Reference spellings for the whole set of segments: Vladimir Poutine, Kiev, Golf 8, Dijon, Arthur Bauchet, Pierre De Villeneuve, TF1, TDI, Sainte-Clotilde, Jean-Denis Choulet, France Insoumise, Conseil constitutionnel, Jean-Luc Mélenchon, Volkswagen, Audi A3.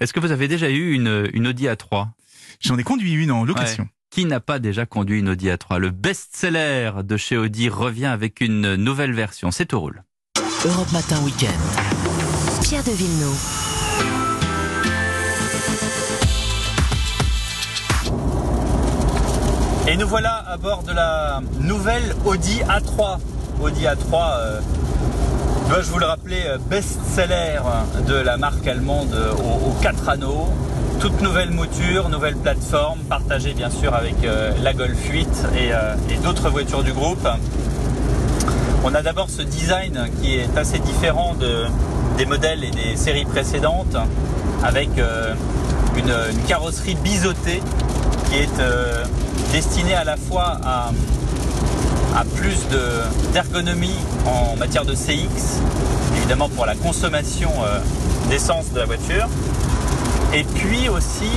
Est-ce que vous avez déjà eu une Audi A3 ? J'en ai conduit une en location. Ouais. Qui n'a pas déjà conduit une Audi A3 ? Le best-seller de chez Audi revient avec une nouvelle version. C'est au roule. Europe Matin Week-end. Pierre De Villeneuve. Et nous voilà à bord de la nouvelle Audi A3. Audi A3, dois-je vous le rappeler, best-seller de la marque allemande aux 4 anneaux. Toute nouvelle mouture, nouvelle plateforme, partagée bien sûr avec la Golf 8 et d'autres voitures du groupe. On a d'abord ce design qui est assez différent des modèles et des séries précédentes, avec une carrosserie biseautée qui est destinée à la fois à plus d'ergonomie en matière de CX, évidemment pour la consommation d'essence de la voiture, et puis aussi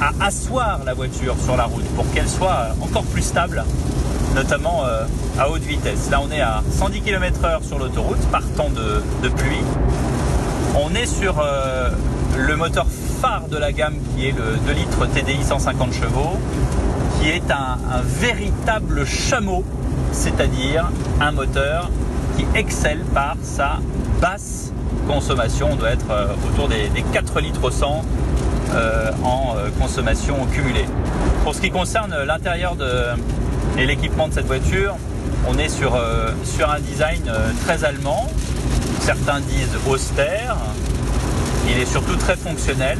à asseoir la voiture sur la route pour qu'elle soit encore plus stable, notamment à haute vitesse. Là on est à 110 km/h sur l'autoroute, par temps de pluie. On est sur le moteur phare de la gamme qui est le 2 litres TDI 150 chevaux, qui est un véritable chameau, c'est-à-dire un moteur qui excelle par sa basse consommation. On doit être autour des 4 litres au 100 en consommation cumulée. Pour ce qui concerne l'intérieur et l'équipement de cette voiture, on est sur un design très allemand. Certains disent austère. Il est surtout très fonctionnel.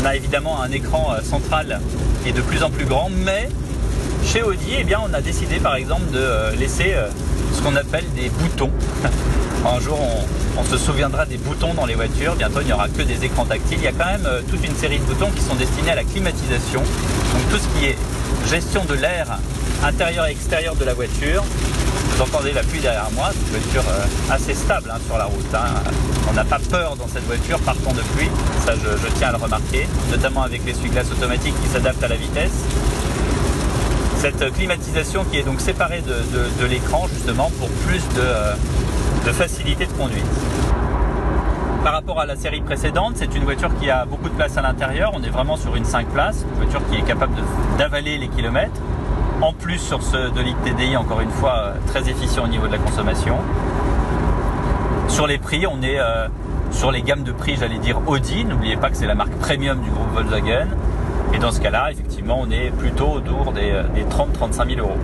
On a évidemment un écran central qui est de plus en plus grand, mais chez Audi, eh bien, on a décidé par exemple de laisser ce qu'on appelle des boutons. Un jour, on se souviendra des boutons dans les voitures. Bientôt, il n'y aura que des écrans tactiles. Il y a quand même toute une série de boutons qui sont destinés à la climatisation. Donc tout ce qui est gestion de l'air intérieur et extérieur de la voiture. Vous entendez la pluie derrière moi, c'est une voiture assez stable sur la route. On n'a pas peur dans cette voiture par temps de pluie, ça je tiens à le remarquer, notamment avec l'essuie-glace automatique qui s'adapte à la vitesse. Cette climatisation qui est donc séparée de l'écran justement pour plus de facilité de conduite. Par rapport à la série précédente, c'est une voiture qui a beaucoup de place à l'intérieur, on est vraiment sur une 5 places, une voiture qui est capable d'avaler les kilomètres. En plus sur ce 2 litres TDI, encore une fois, très efficient au niveau de la consommation. Sur les prix, on est sur les gammes de prix, j'allais dire Audi. N'oubliez pas que c'est la marque premium du groupe Volkswagen. Et dans ce cas-là, effectivement, on est plutôt autour des 30-35 000 euros.